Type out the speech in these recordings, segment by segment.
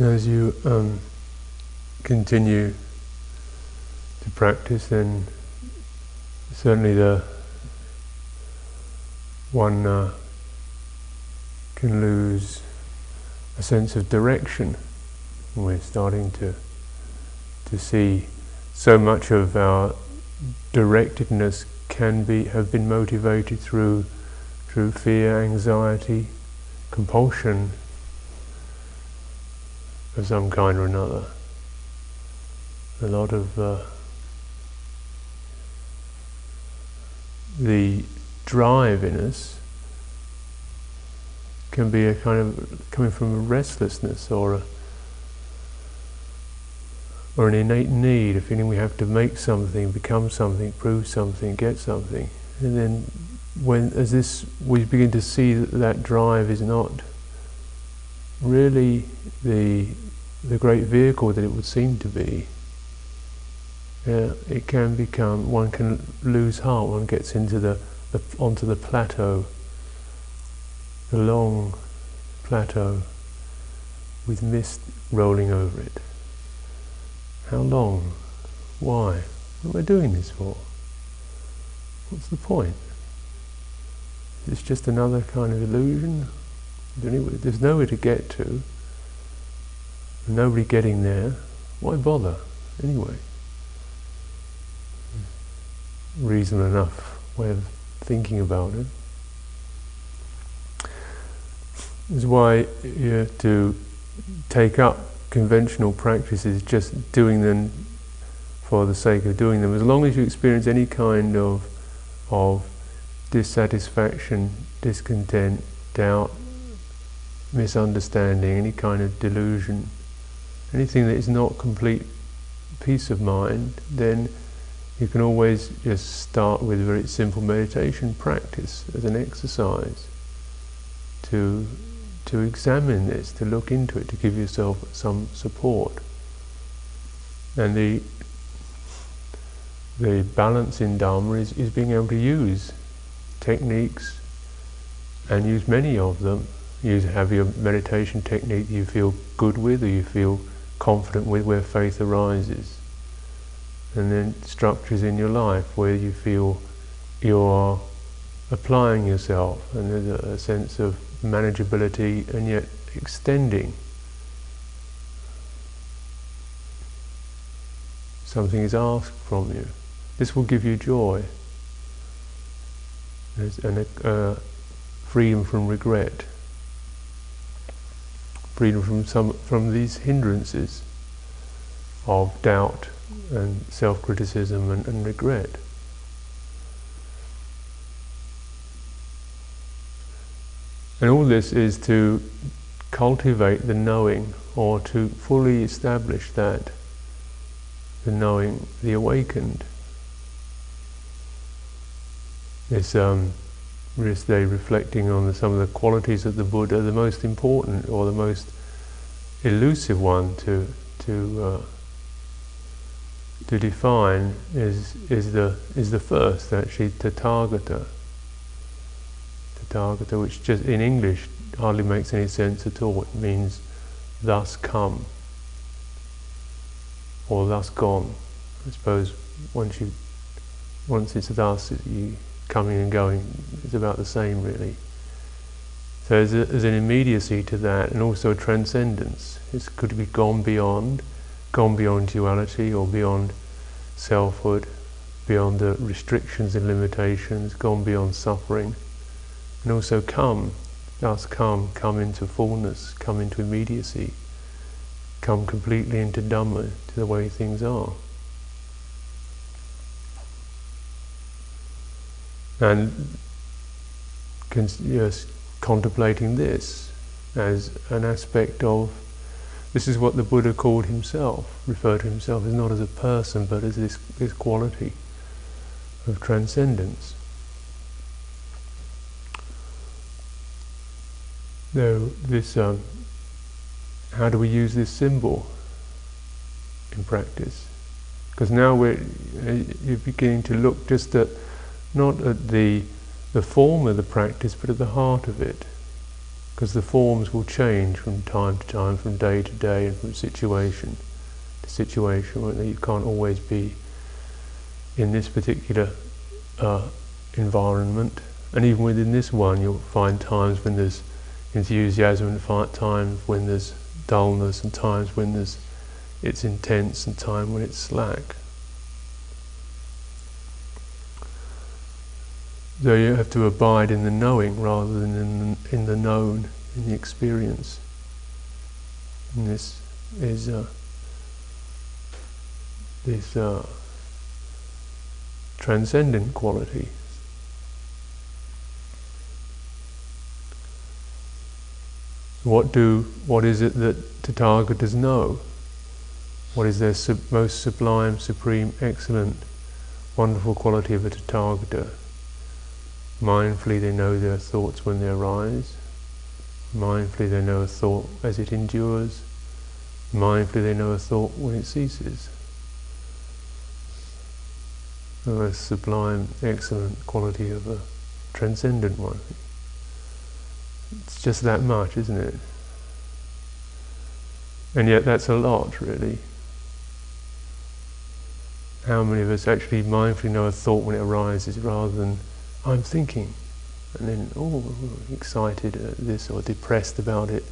As you continue to practice, then certainly the one can lose a sense of direction. We're starting to see so much of our directedness can be have been motivated through fear, anxiety, compulsion of some kind or another. A lot of the drive in us can be a kind of coming from a restlessness or an innate need, a feeling we have to make something, become something, prove something, get something. And then we begin to see that drive is not really the great vehicle that it would seem to be. It can become, one can lose heart, one gets into onto the plateau, the long plateau with mist rolling over it. How long? Why? What am I doing this for? What's the point? Is this just another kind of illusion? There's nowhere to get to. Nobody getting there. Why bother anyway? Reasonable enough way of thinking about it. This is why you have to take up conventional practices, just doing them for the sake of doing them. As long as you experience any kind of dissatisfaction, discontent, doubt, misunderstanding, any kind of delusion, anything that is not complete peace of mind, then you can always just start with a very simple meditation practice as an exercise to examine this, to look into it, to give yourself some support. And the balance in Dhamma is being able to use techniques, and use many of them. Have your meditation technique you feel good with, or you feel confident with, where faith arises. And then structures in your life where you feel you are applying yourself, and there's a sense of manageability and yet extending. Something is asked from you. This will give you joy. There's freedom from regret, freedom from these hindrances of doubt and self-criticism and regret. And all this is to cultivate the knowing, or to fully establish that, the knowing, the awakened. This yesterday, reflecting on some of the qualities of the Buddha, the most important or the most elusive one to define is the first, actually, Tathāgata. Tathāgata, which just in English hardly makes any sense at all. It means thus come or thus gone. I suppose once it's thus, you coming and going is about the same, really. So there's an immediacy to that, and also a transcendence. It could be gone beyond duality, or beyond selfhood, beyond the restrictions and limitations, gone beyond suffering, and also come into fullness, come into immediacy, come completely into Dhamma, to the way things are. And yes, contemplating this as an aspect of, this is what the Buddha called himself, referred to himself as, not as a person, but as this quality of transcendence. Now, this, how do we use this symbol in practice? Because now you're beginning to look just at, not at the form of the practice, but at the heart of it. because the forms will change from time to time, from day to day, and from situation to situation, won't they? You can't always be in this particular environment, and even within this one you'll find times when there's enthusiasm and times when there's dullness and times when it's intense and time when it's slack. So you have to abide in the knowing rather than in the known, in the experience. And this is this transcendent quality. What is it that Tathāgatas know? What is their most sublime, supreme, excellent, wonderful quality of a Tathāgata? Mindfully they know their thoughts when they arise. Mindfully they know a thought as it endures. Mindfully they know a thought when it ceases. The most sublime, excellent quality of a transcendent one. It's just that much, isn't it? And yet that's a lot, really. How many of us actually mindfully know a thought when it arises rather than, I'm thinking, and then, oh, excited at this or depressed about it,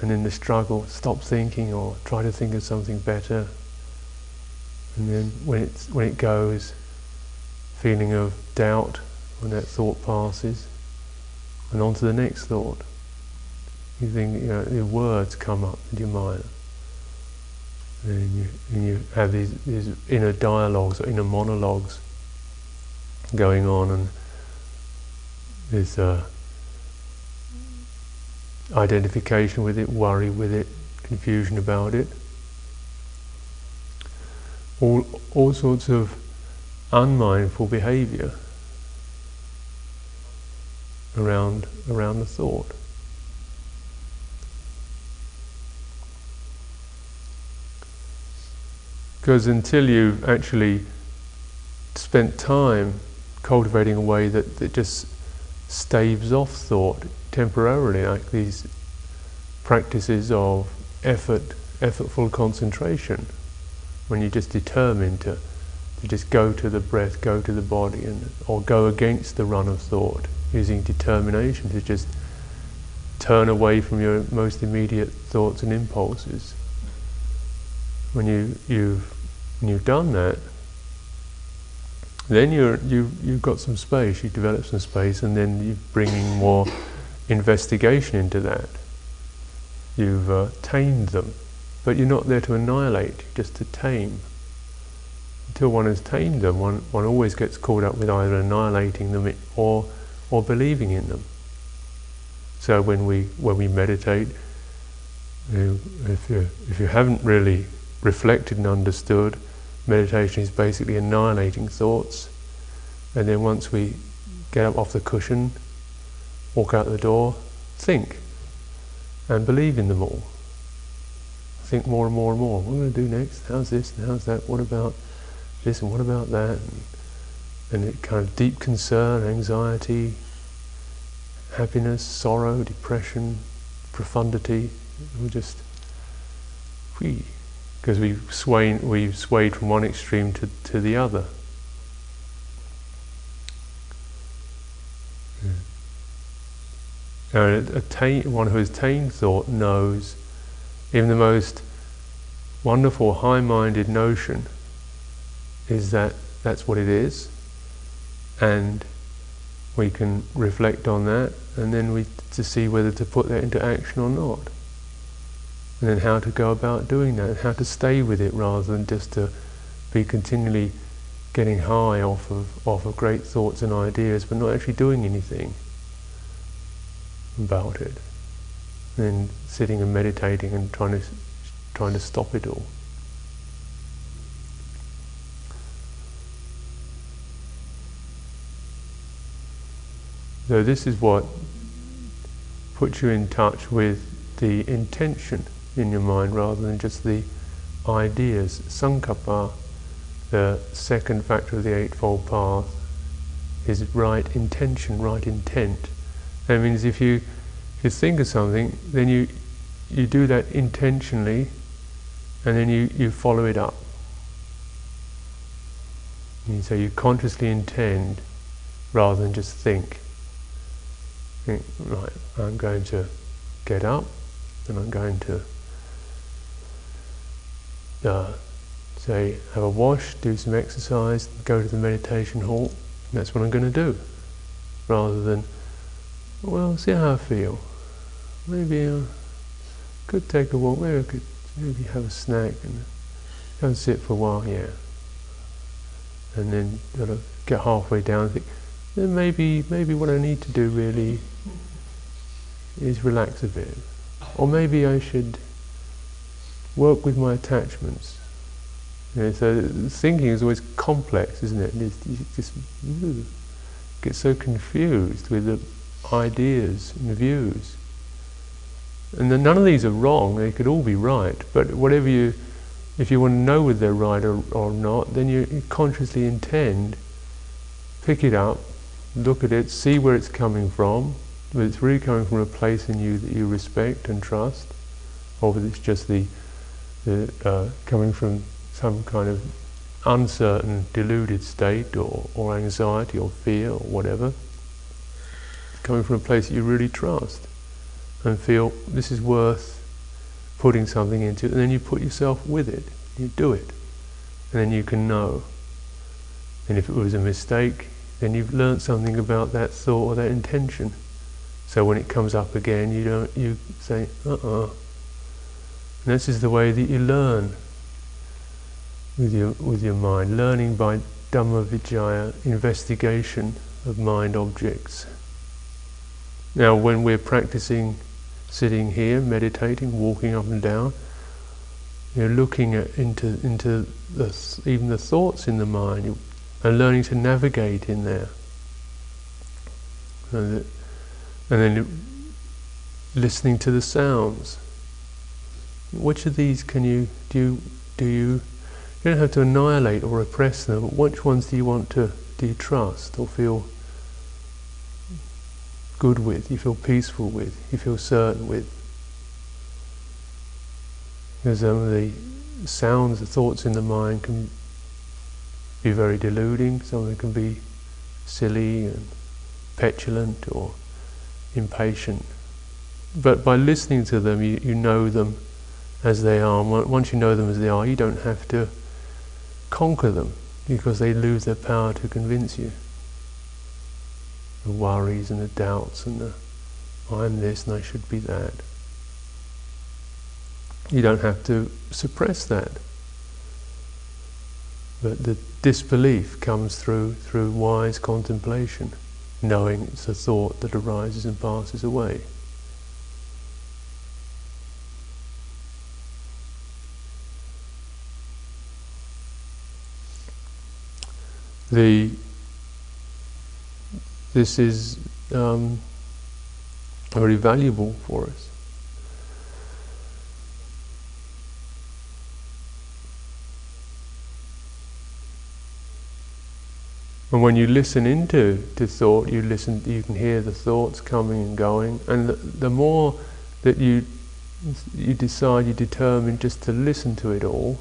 and then the struggle, stop thinking or try to think of something better, and then when it goes, feeling of doubt when that thought passes, and on to the next thought. You think, you know, the words come up in your mind, and you have these inner dialogues or inner monologues going on, and there's identification with it, worry with it, confusion about it, all sorts of unmindful behaviour around the thought. Because until you've actually spent time cultivating a way that just staves off thought temporarily, like these practices of effortful concentration, when you just determine to just go to the breath, go to the body, or go against the run of thought, using determination to just turn away from your most immediate thoughts and impulses. When you've done that, then you've got some space, you develop some space, and then you're bringing more investigation into that. You've tamed them, but you're not there to annihilate, just to tame. Until one has tamed them, one always gets caught up with either annihilating them or believing in them. So when we meditate, if you haven't really reflected and understood, meditation is basically annihilating thoughts, and then once we get up off the cushion, walk out the door, think and believe in them all. Think more and more and more. What am I going to do next? How's this and how's that? What about this and what about that? And it kind of deep concern, anxiety, happiness, sorrow, depression, profundity. We're just, because we've swayed from one extreme to the other. And one who has tamed thought knows even the most wonderful, high-minded notion is that that's what it is, and we can reflect on that, and then to see whether to put that into action or not. And then how to go about doing that, and how to stay with it rather than just to be continually getting high off of great thoughts and ideas, but not actually doing anything about it. And then sitting and meditating and trying to stop it all. So this is what puts you in touch with the intention in your mind rather than just the ideas. Saṅkappa, the second factor of the Eightfold Path, is right intention, right intent. That means if you you think of something, then you do that intentionally, and then you follow it up. And so you consciously intend rather than just think. Right, I'm going to get up, and I'm going to say, have a wash, do some exercise, go to the meditation hall, and that's what I'm going to do. Rather than, well, see how I feel. Maybe I could take a walk, maybe I could maybe have a snack and go and sit for a while, yeah. And then sort of get halfway down and think, then maybe what I need to do really is relax a bit. Or maybe I should work with my attachments. You know, so thinking is always complex, isn't it? You just get so confused with the ideas and views. And then none of these are wrong, they could all be right, but whatever if you want to know whether they're right or not, then you consciously intend, pick it up, look at it, see where it's coming from, whether it's really coming from a place in you that you respect and trust, or whether it's just the coming from some kind of uncertain, deluded state, or anxiety, or fear, or whatever. It's coming from a place that you really trust, and feel this is worth putting something into, and then you put yourself with it, you do it, and then you can know. And if it was a mistake, then you've learnt something about that thought or that intention. So when it comes up again, you say, uh-uh. And this is the way that you learn with your mind, learning by Dhamma Vijaya, investigation of mind objects. Now when we're practicing sitting here, meditating, walking up and down, you're looking into even the thoughts in the mind and learning to navigate in there. And then listening to the sounds. Which of these can you do you don't have to annihilate or repress them, but which ones do you trust or feel good with, you feel peaceful with, you feel certain with? Because the sounds, the thoughts in the mind can be very deluding, some of them can be silly and petulant or impatient. But by listening to them, you know them as they are, and once you know them as they are, you don't have to conquer them, because they lose their power to convince you. The worries and the doubts and the I'm this and I should be that. You don't have to suppress that. But the disbelief comes through wise contemplation, knowing it's a thought that arises and passes away. This is very valuable for us. And when you listen to thought, you can hear the thoughts coming and going, and the more that you decide, you determine just to listen to it all,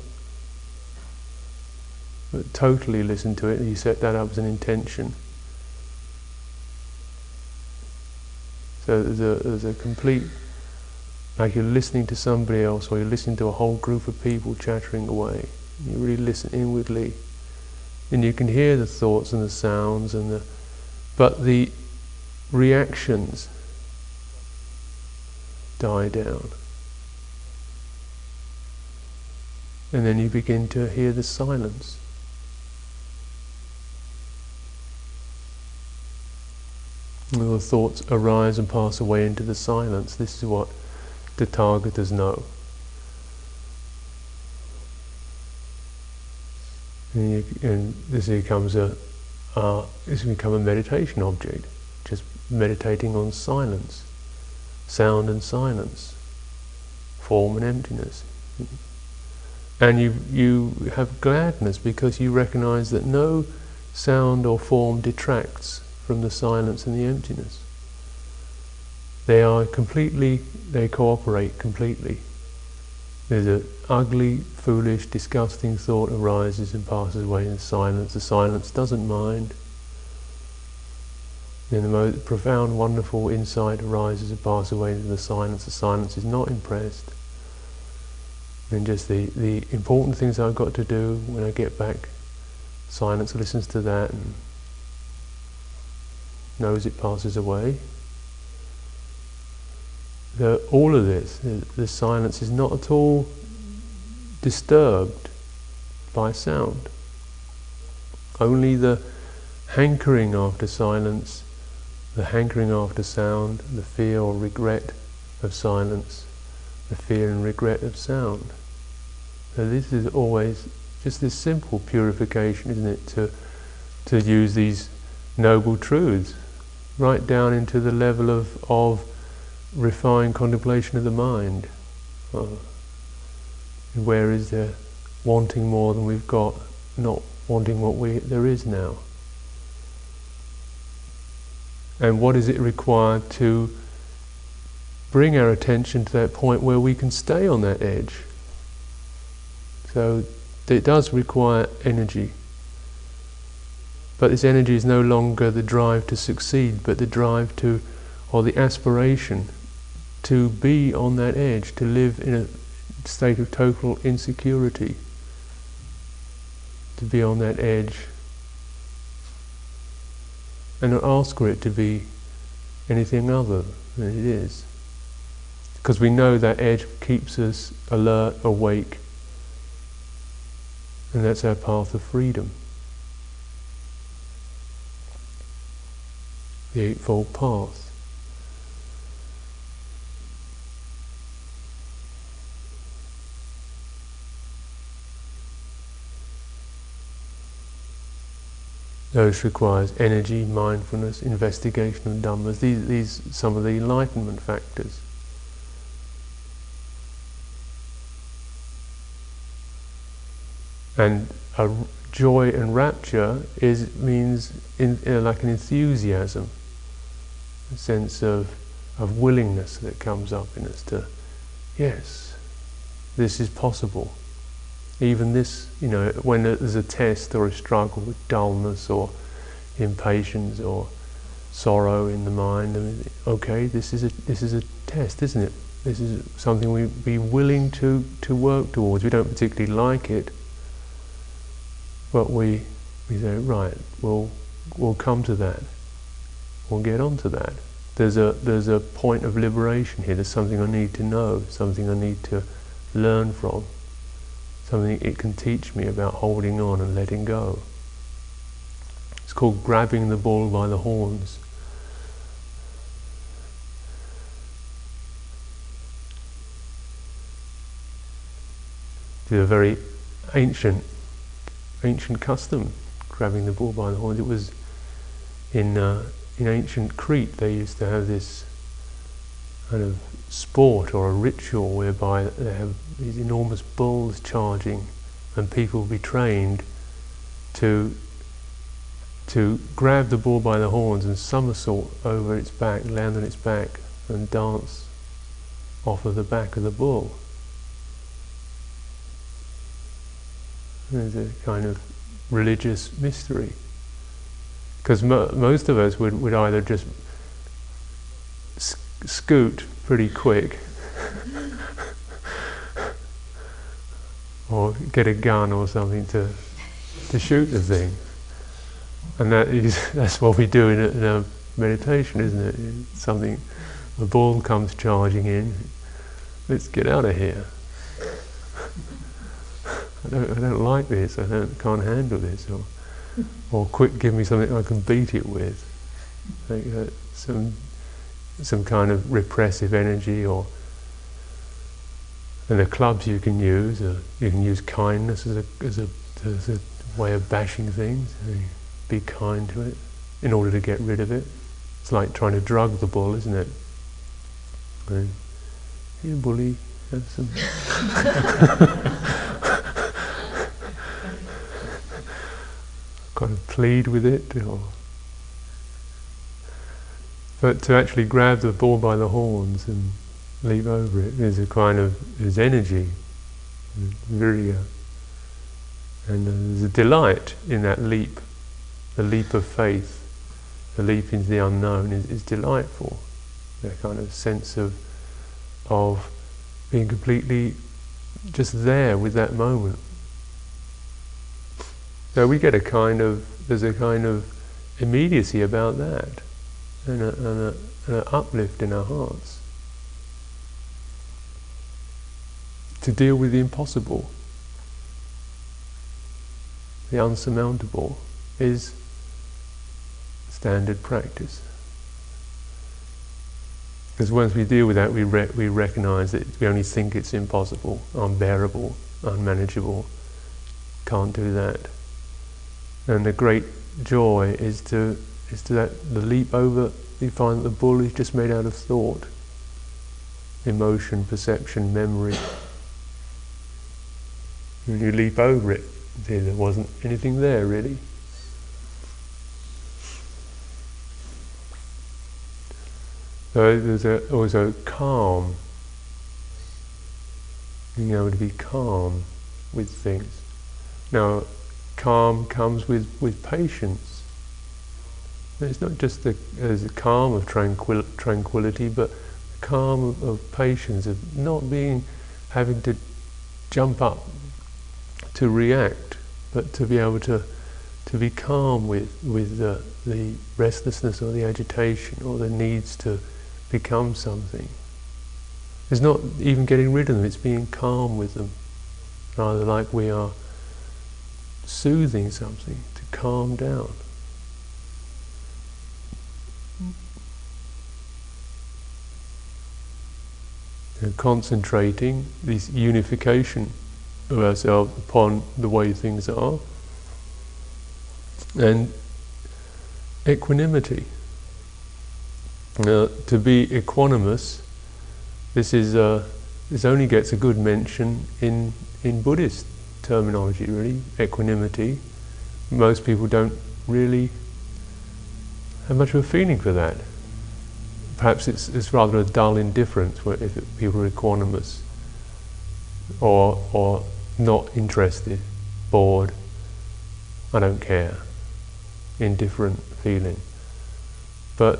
but totally listen to it, and you set that up as an intention. So there's a complete, like you're listening to somebody else, or you're listening to a whole group of people chattering away. You really listen inwardly, and you can hear the thoughts and the sounds but the reactions die down, and then you begin to hear the silence. The thoughts arise and pass away into the silence. This is what the Tathāgatas know. And this becomes a meditation object, just meditating on silence, sound and silence, form and emptiness. And you have gladness because you recognise that no sound or form detracts from the silence and the emptiness. They cooperate completely. There's an ugly, foolish, disgusting thought arises and passes away in silence. The silence doesn't mind. Then the most profound, wonderful insight arises and passes away into the silence. The silence is not impressed. Then just the important things I've got to do when I get back, silence listens to that and knows it passes away. All of this, the silence is not at all disturbed by sound. Only the hankering after silence, the hankering after sound, the fear or regret of silence, the fear and regret of sound. So this is always just this simple purification, isn't it, to use these noble truths right down into the level of refined contemplation of the mind. Where is there wanting more than we've got, not wanting what there is now? And what is it required to bring our attention to that point where we can stay on that edge? So it does require energy. But this energy is no longer the drive to succeed, but the drive to, or the aspiration to be on that edge, to live in a state of total insecurity, to be on that edge, and not ask for it to be anything other than it is. Because we know that edge keeps us alert, awake, and that's our path of freedom. The Eightfold Path. Those requires energy, mindfulness, investigation of dhammas. These some of the enlightenment factors. And a joy and rapture means like an enthusiasm, a sense of willingness that comes up in us to, yes, this is possible. Even this, when there's a test or a struggle with dullness or impatience or sorrow in the mind, okay, this is a test, isn't it? This is something we'd be willing to work towards. We don't particularly like it, but we say, right, we'll come to that. We'll get on to that. There's a point of liberation here. There's something I need to know, something I need to learn from. Something it can teach me about holding on and letting go. It's called grabbing the bull by the horns. It's a very ancient custom, grabbing the bull by the horns. It was in ancient Crete. They used to have this kind of sport or a ritual whereby they have these enormous bulls charging, and people will be trained to grab the bull by the horns and somersault over its back, land on its back, and dance off of the back of the bull. There's a kind of religious mystery, because most of us would either just scoot pretty quick or get a gun or something to shoot the thing, and that's what we do in our meditation, isn't it? It's something, the ball comes charging in, let's get out of here. I don't like this, can't handle this, or quick, give me something I can beat it with, like some kind of repressive energy. Or and the clubs you can use, you can use kindness as a way of bashing things. Be kind to it in order to get rid of it. It's like trying to drug the bull, isn't it? Here, bully, have some. Kind of plead with it, or But to actually grab the bull by the horns and leap over it is a kind of, is energy, virya. And there's a delight in that leap, the leap of faith, the leap into the unknown is delightful. That kind of sense of being completely just there with that moment. So we get a kind of, there's a kind of immediacy about that, and an uplift in our hearts. To deal with the impossible, the unsurmountable, is standard practice. Because once we deal with that, we recognize that we only think it's impossible, unbearable, unmanageable, can't do that. And the great joy is to that the leap over. You find that the bull is just made out of thought, emotion, perception, memory. When you leap over it, there wasn't anything there really. So there's also calm, being able to be calm with things. Now, calm comes with patience. It's not just there's a calm of tranquility, but the calm of patience, of not having to jump up to react, but to be able to be calm with the restlessness or the agitation or the needs to become something. It's not even getting rid of them; it's being calm with them, rather like we are soothing something to calm down. And concentrating this unification of ourselves upon the way things are, and equanimity. To be equanimous, this only gets a good mention in Buddhist terminology, really, equanimity. Most people don't really have much of a feeling for that. Perhaps it's rather a dull indifference where if people are equanimous, or not interested, bored, I don't care, indifferent feeling. But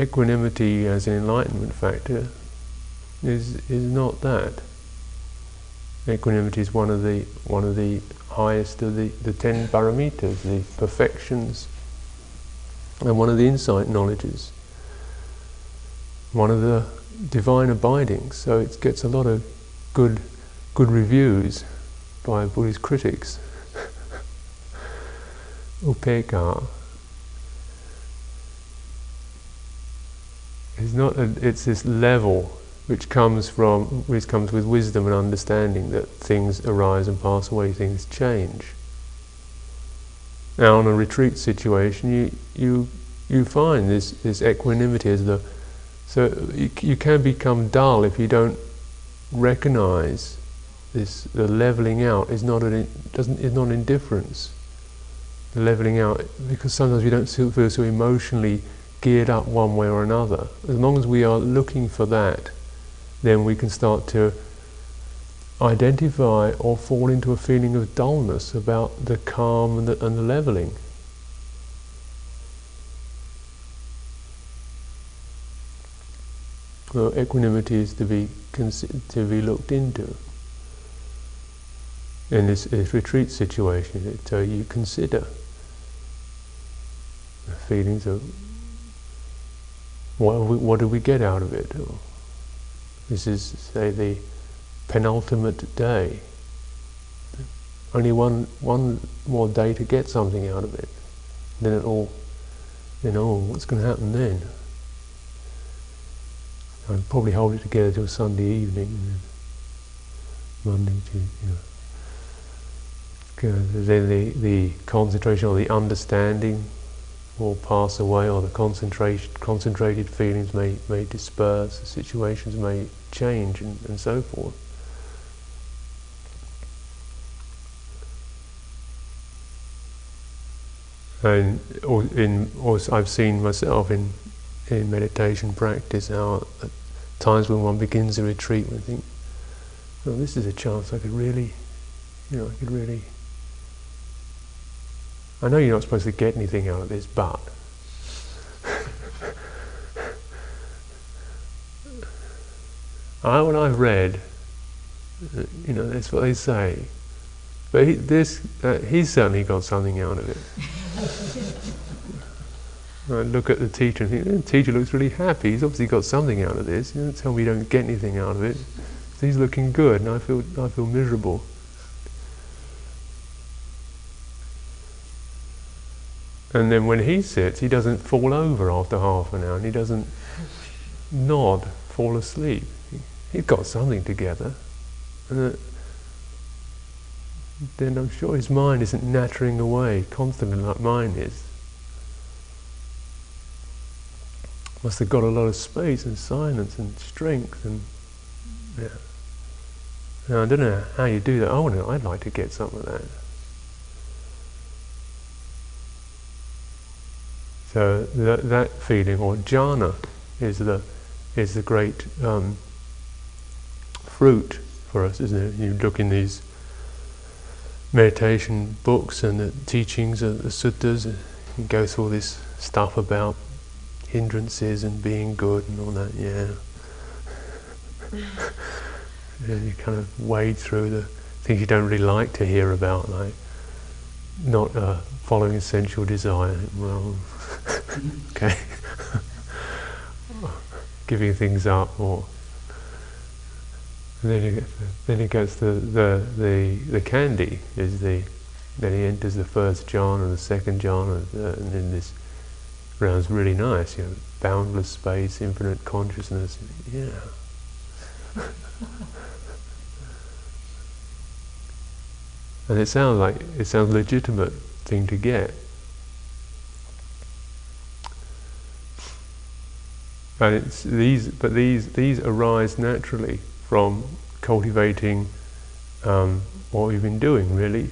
equanimity as an enlightenment factor is not that. Equanimity is one of the highest of the 10 paramitas, the perfections, and one of the insight knowledges, one of the divine abidings. So it gets a lot of good reviews by Buddhist critics. Upekkhā. It's this level which comes with wisdom and understanding that things arise and pass away, things change. Now, on a retreat situation, you find this equanimity as the, so you can become dull if you don't recognize this. The leveling out is not indifference. The leveling out, because sometimes we don't feel so emotionally geared up one way or another. As long as we are looking for that, then we can start to identify or fall into a feeling of dullness about the calm and the leveling. Well, equanimity is to be looked into in this retreat situation. So you consider the feelings of what do we get out of it. Or, this is, say, the penultimate day. Only one more day to get something out of it. Then it all, what's going to happen then? I'd probably hold it together till Sunday evening, and then Monday, Tuesday. Then the concentration or the understanding will pass away, or the concentrated feelings may disperse, the situations may change, and so forth. And I've seen myself in in meditation practice are at times when one begins a retreat and think, oh, this is a chance I could really, I know you're not supposed to get anything out of this, but what I've read, that's what they say. But he's certainly got something out of it. I look at the teacher and think, the teacher looks really happy. He's obviously got something out of this. You don't tell me you don't get anything out of it. He's looking good, and I feel miserable. And then when he sits, he doesn't fall over after half an hour, and he doesn't nod, fall asleep. He's got something together. And then I'm sure his mind isn't nattering away constantly like mine is. Must have got a lot of space and silence and strength and yeah. Now I don't know how you do that. I'd like to get some of that. So that feeling, or jhana, is the great fruit for us, isn't it? You look in these meditation books and the teachings of the suttas, and go through all this stuff about hindrances and being good and all that, yeah. And you kind of wade through the things you don't really like to hear about, like not following sensual desire. Well, okay. Giving things up, or then he gets the candy. Then he enters the first jhana, the second jhana, and then this round's really nice. Boundless space, infinite consciousness. Yeah. And it sounds legitimate thing to get. And these arise naturally from cultivating what we've been doing, really,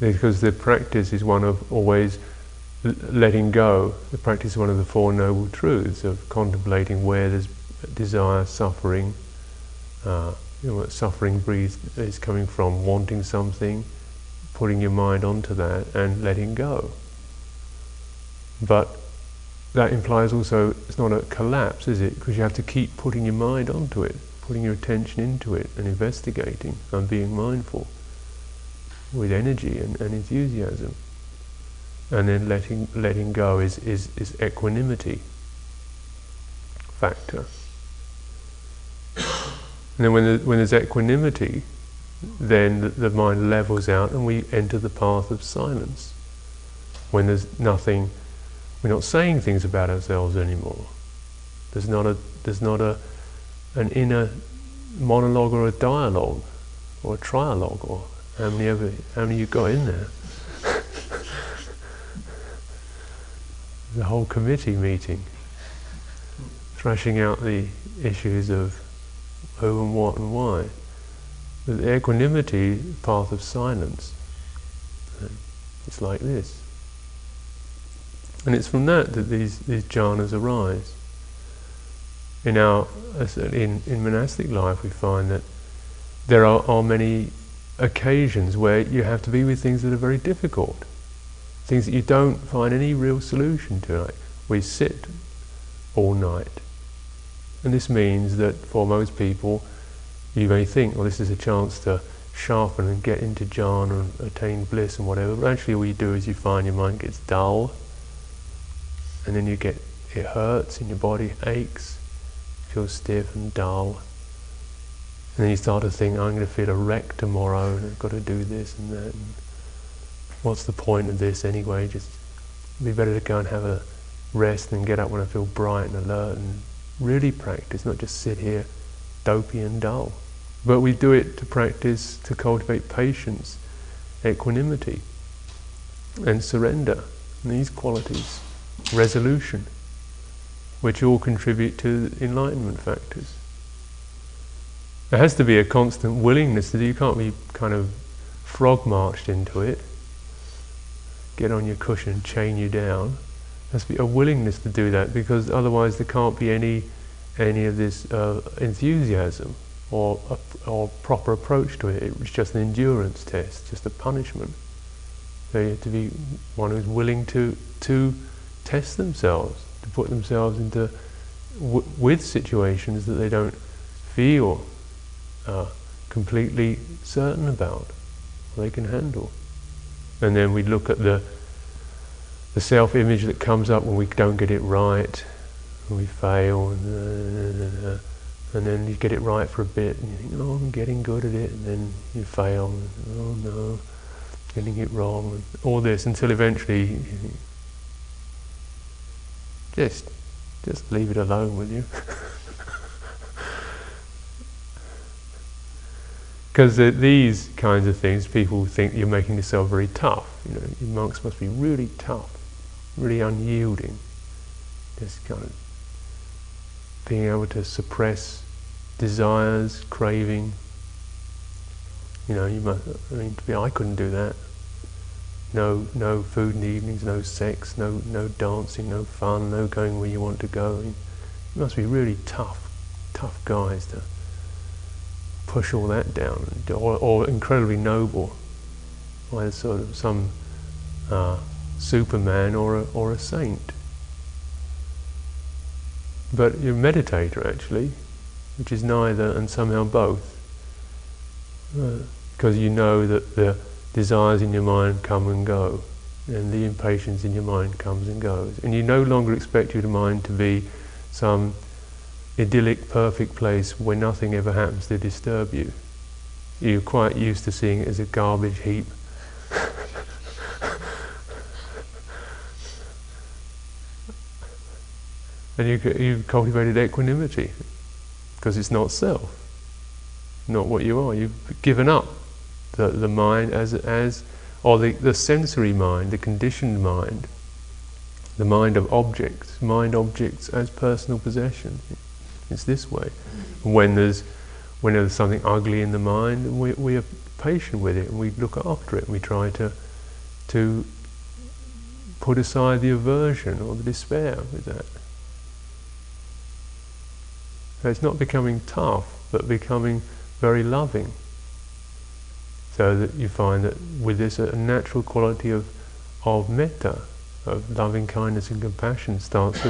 because the practice is one of always letting go. The practice is one of the Four Noble Truths of contemplating where there's desire, suffering, what suffering is coming from, wanting something, putting your mind onto that, and letting go. But that implies also it's not a collapse, is it? Because you have to keep putting your mind onto it, putting your attention into it, and investigating and being mindful with energy and enthusiasm. And then letting go is equanimity factor. And then when there's equanimity, then the mind levels out, and we enter the path of silence. When there's nothing. We're not saying things about ourselves anymore. There's not an inner monologue or a dialogue or a trialogue or how many you got in there. The whole committee meeting, thrashing out the issues of who and what and why. With the equanimity, path of silence. It's like this. And it's from that these jhanas arise. In monastic life, we find that there are many occasions where you have to be with things that are very difficult, things that you don't find any real solution to. Like we sit all night, and this means that for most people, you may think, "Well, this is a chance to sharpen and get into jhana and attain bliss and whatever." But actually, all you do is you find your mind gets dull. And then it hurts and your body aches, feels stiff and dull. And then you start to think, I'm going to feel a wreck tomorrow and I've got to do this and that. And what's the point of this anyway? Just be better to go and have a rest and get up when I feel bright and alert and really practice, not just sit here dopey and dull. But we do it to practice, to cultivate patience, equanimity and surrender, and these qualities. Resolution, which all contribute to enlightenment factors. There has to be a constant willingness to do. You can't be kind of frog marched into it, get on your cushion, chain you down. There has to be a willingness to do that, because otherwise there can't be any of this enthusiasm or proper approach to it. It's just an endurance test, just a punishment. So you have to be one who's willing to test themselves, to put themselves into with situations that they don't feel completely certain about, or they can handle. And then we look at the self-image that comes up when we don't get it right, when we fail, and then you get it right for a bit, and you think, oh, I'm getting good at it, and then you fail, and, oh no, getting it wrong, and all this, until eventually you think, just leave it alone, will you? Because these kinds of things, people think you're making yourself very tough. You know, your monks must be really tough, really unyielding. Just kind of being able to suppress desires, craving. You know, you must. I mean, I couldn't do that. No food in the evenings, no sex, no dancing, no fun, no going where you want to go. I mean, you must be really tough guys to push all that down, or incredibly noble, either sort of some superman or a saint. But you're a meditator actually, which is neither and somehow both, because you know that the desires in your mind come and go, and the impatience in your mind comes and goes, and you no longer expect your mind to be some idyllic, perfect place where nothing ever happens to disturb you. You're quite used to seeing it as a garbage heap. And you've cultivated equanimity, because it's not self, not what you are. You've given up the mind or the sensory mind, the conditioned mind, the mind of objects, as personal possession. It's this way. When there's something ugly in the mind, we are patient with it, and we look after it, and we try to put aside the aversion or the despair with that. So it's not becoming tough, but becoming very loving. So that you find that with this a natural quality of metta, of loving kindness and compassion starts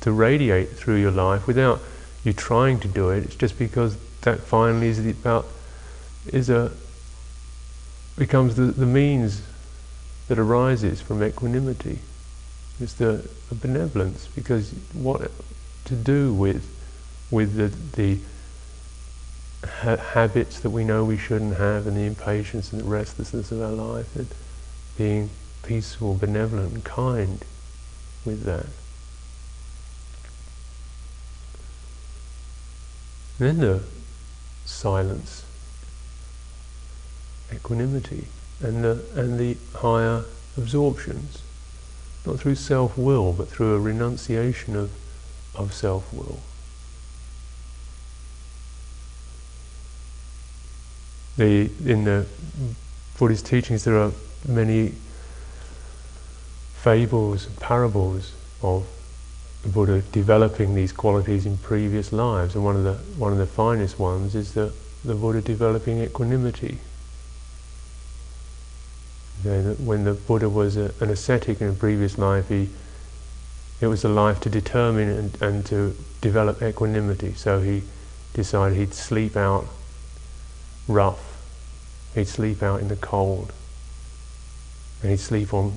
to radiate through your life without you're trying to do it. It's just because that finally becomes the means that arises from equanimity. It's the benevolence, because what to do with the habits that we know we shouldn't have, and the impatience and the restlessness of our life, and being peaceful, benevolent, and kind with that. Then the silence, equanimity, and the higher absorptions, not through self-will, but through a renunciation of self-will. In the Buddhist teachings, there are many fables and parables of the Buddha developing these qualities in previous lives, and one of the finest ones is the Buddha developing equanimity. When the Buddha was an ascetic in a previous life, it was a life to determine and to develop equanimity. So he decided he'd sleep out rough, he'd sleep out in the cold, and he'd sleep out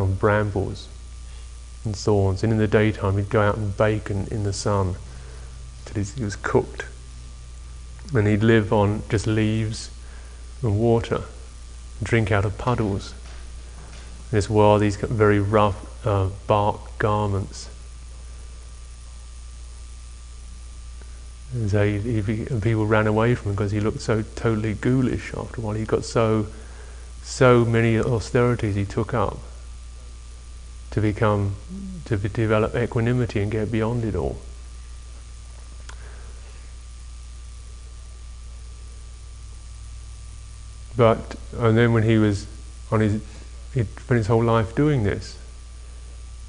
on brambles and thorns, and in the daytime he'd go out and bake in the sun till he was cooked, and he'd live on just leaves and water, and drink out of puddles, and just wear these very rough bark garments. And so people ran away from him because he looked so totally ghoulish. After a while, he got so many austerities he took up to develop equanimity and get beyond it all. But, and then when he was on his, he'd spent his whole life doing this,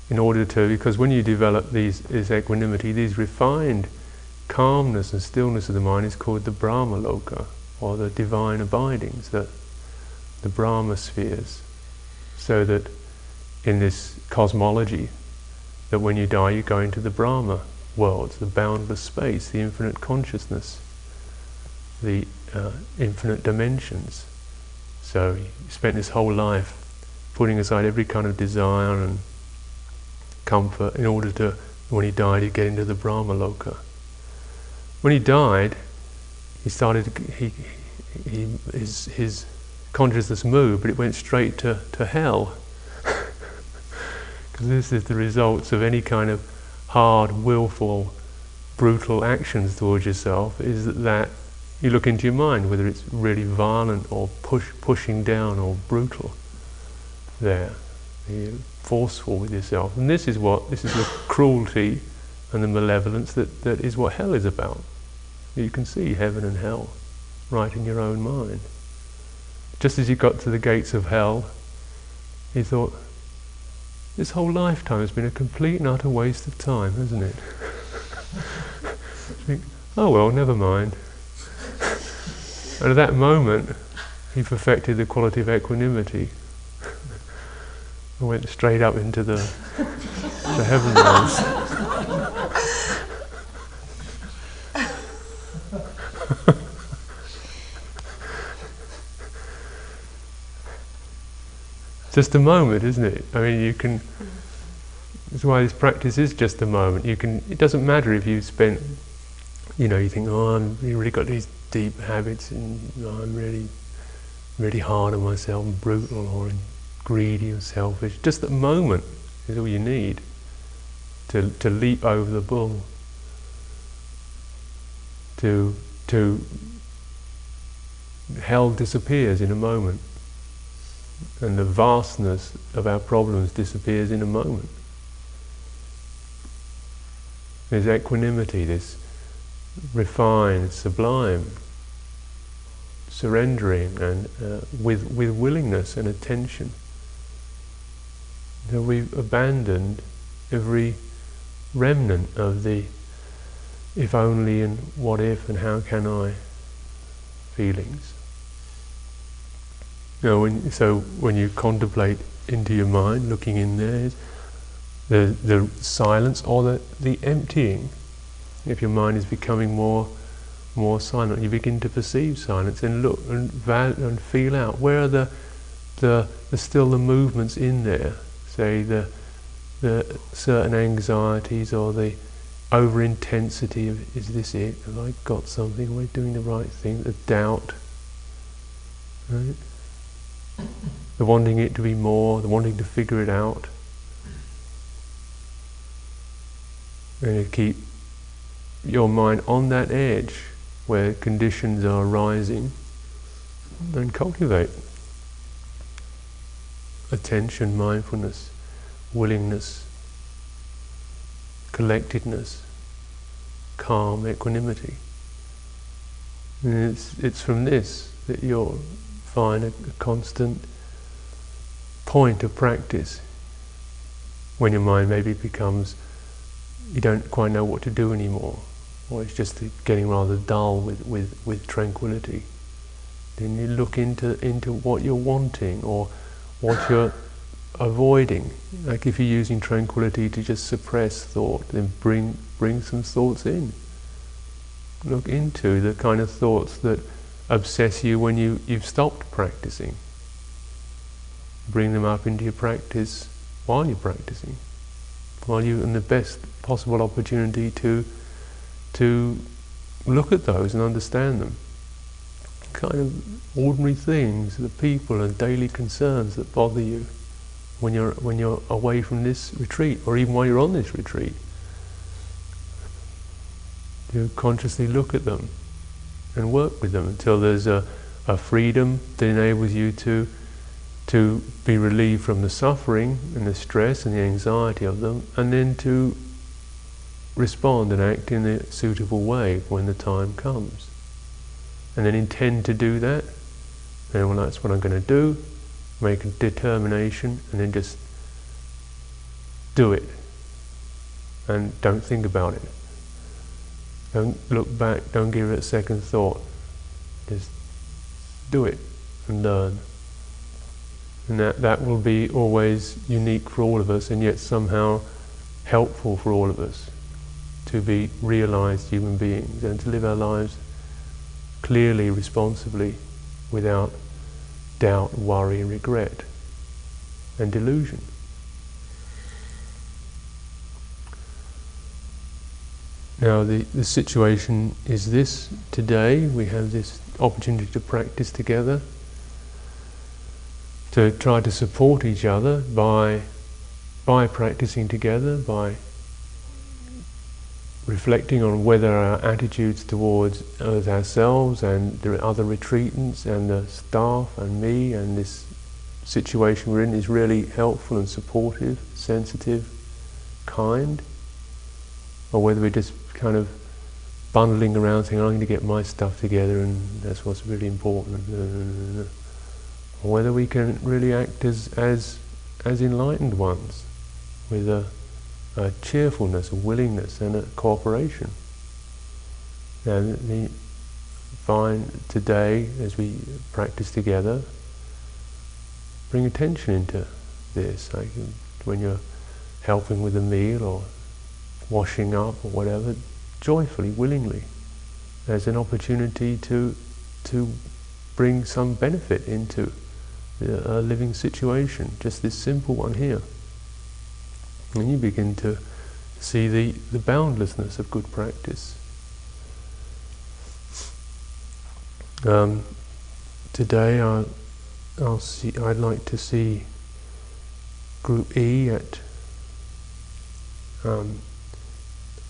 in order to, because when you develop these, this equanimity, these refined calmness and stillness of the mind is called the Brahma Loka, or the divine abidings, the Brahma spheres. So that in this cosmology, that when you die you go into the Brahma worlds, the boundless space, the infinite consciousness, the infinite dimensions. So you spent this whole life putting aside every kind of desire and comfort in order to, when he died, he'd get into the Brahma Loka. When he died, he started, his consciousness moved, but it went straight to hell. Because this is the results of any kind of hard, willful, brutal actions towards yourself, is that you look into your mind, whether it's really violent or pushing down or brutal there. You're forceful with yourself. And this is what, this is the cruelty and the malevolence that is what hell is about. You can see heaven and hell right in your own mind. Just as you got to the gates of hell, you thought, this whole lifetime has been a complete and utter waste of time, hasn't it? You think, oh well, never mind. And at that moment, he perfected the quality of equanimity. I went straight up into the heaven realms. Just a moment, isn't it? I mean, you can. That's why this practice is just a moment. You can. It doesn't matter if you spent. You know, you think, oh, I'm really got these deep habits, and I'm really hard on myself, and brutal, or. Greedy and selfish. Just that moment is all you need to leap over the bull, to hell disappears in a moment, and the vastness of our problems disappears in a moment. There's equanimity, this refined, sublime surrendering, and with willingness and attention. That we've abandoned every remnant of the if only and what if and how can I feelings. You know, so when you contemplate into your mind, looking in there, the silence or the emptying. If your mind is becoming more silent, you begin to perceive silence and look and feel out where are the movements in there. Say the certain anxieties or the over intensity of is this it? Have I got something? Am I doing the right thing? The doubt, right? The wanting it to be more, the wanting to figure it out. And you keep your mind on that edge where conditions are arising, and cultivate attention, mindfulness, willingness, collectedness, calm, equanimity. And it's from this that you'll find a constant point of practice when your mind maybe becomes, you don't quite know what to do anymore, or it's just getting rather dull with tranquility. Then you look into what you're wanting or what you're avoiding. Like if you're using tranquility to just suppress thought, then bring some thoughts in. Look into the kind of thoughts that obsess you when you've stopped practicing. Bring them up into your practice while you're practicing, while you're in the best possible opportunity to look at those and understand them. Kind of ordinary things, the people and daily concerns that bother you when you're away from this retreat, or even while you're on this retreat. You consciously look at them and work with them until there's a freedom that enables you to be relieved from the suffering and the stress and the anxiety of them, and then to respond and act in a suitable way when the time comes. And then intend to do that, and well, that's what I'm going to do, make a determination, and then just do it, and don't think about it. Don't look back, don't give it a second thought. Just do it and learn. And that will be always unique for all of us, and yet somehow helpful for all of us to be realized human beings and to live our lives clearly, responsibly, without doubt, worry, regret, and delusion. Now the situation is this today. We have this opportunity to practice together, to try to support each other by practicing together, by reflecting on whether our attitudes towards ourselves and the other retreatants and the staff and me and this situation we're in is really helpful and supportive, sensitive, kind, or whether we're just kind of bundling around saying, I'm going to get my stuff together and that's what's really important. Or whether we can really act as enlightened ones with a cheerfulness, a willingness and a cooperation. And we find today, as we practice together, bring attention into this. Like when you're helping with a meal or washing up or whatever, joyfully, willingly, as an opportunity to bring some benefit into a living situation, just this simple one here. And you begin to see the boundlessness of good practice. Today I'd like to see Group E at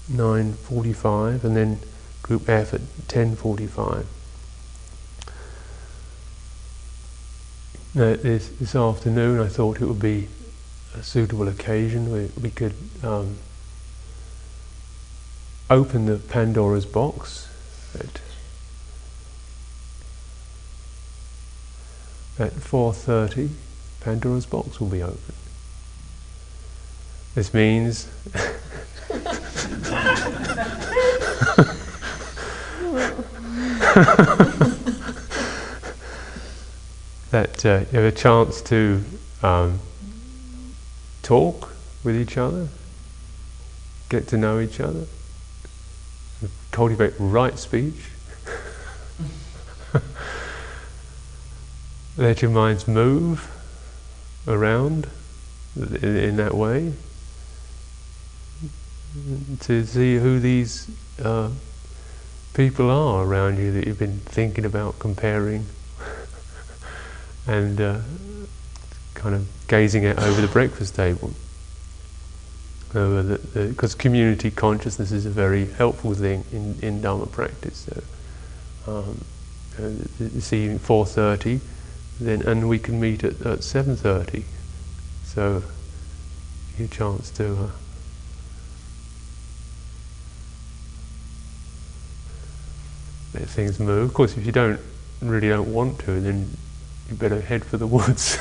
9:45 and then Group F at 10:45. Now this afternoon I thought it would be a suitable occasion where we could open the Pandora's box at 4:30. Pandora's box will be open. This means that you have a chance to talk with each other, get to know each other, cultivate right speech, let your minds move around in that way, to see who these people are around you that you've been thinking about, comparing, and kind of gazing at over the breakfast table. Because community consciousness is a very helpful thing in Dhamma practice. So, this evening 4:30, then, and we can meet at 7:30. So, your chance to let things move. Of course, if you don't want to, then you better head for the woods.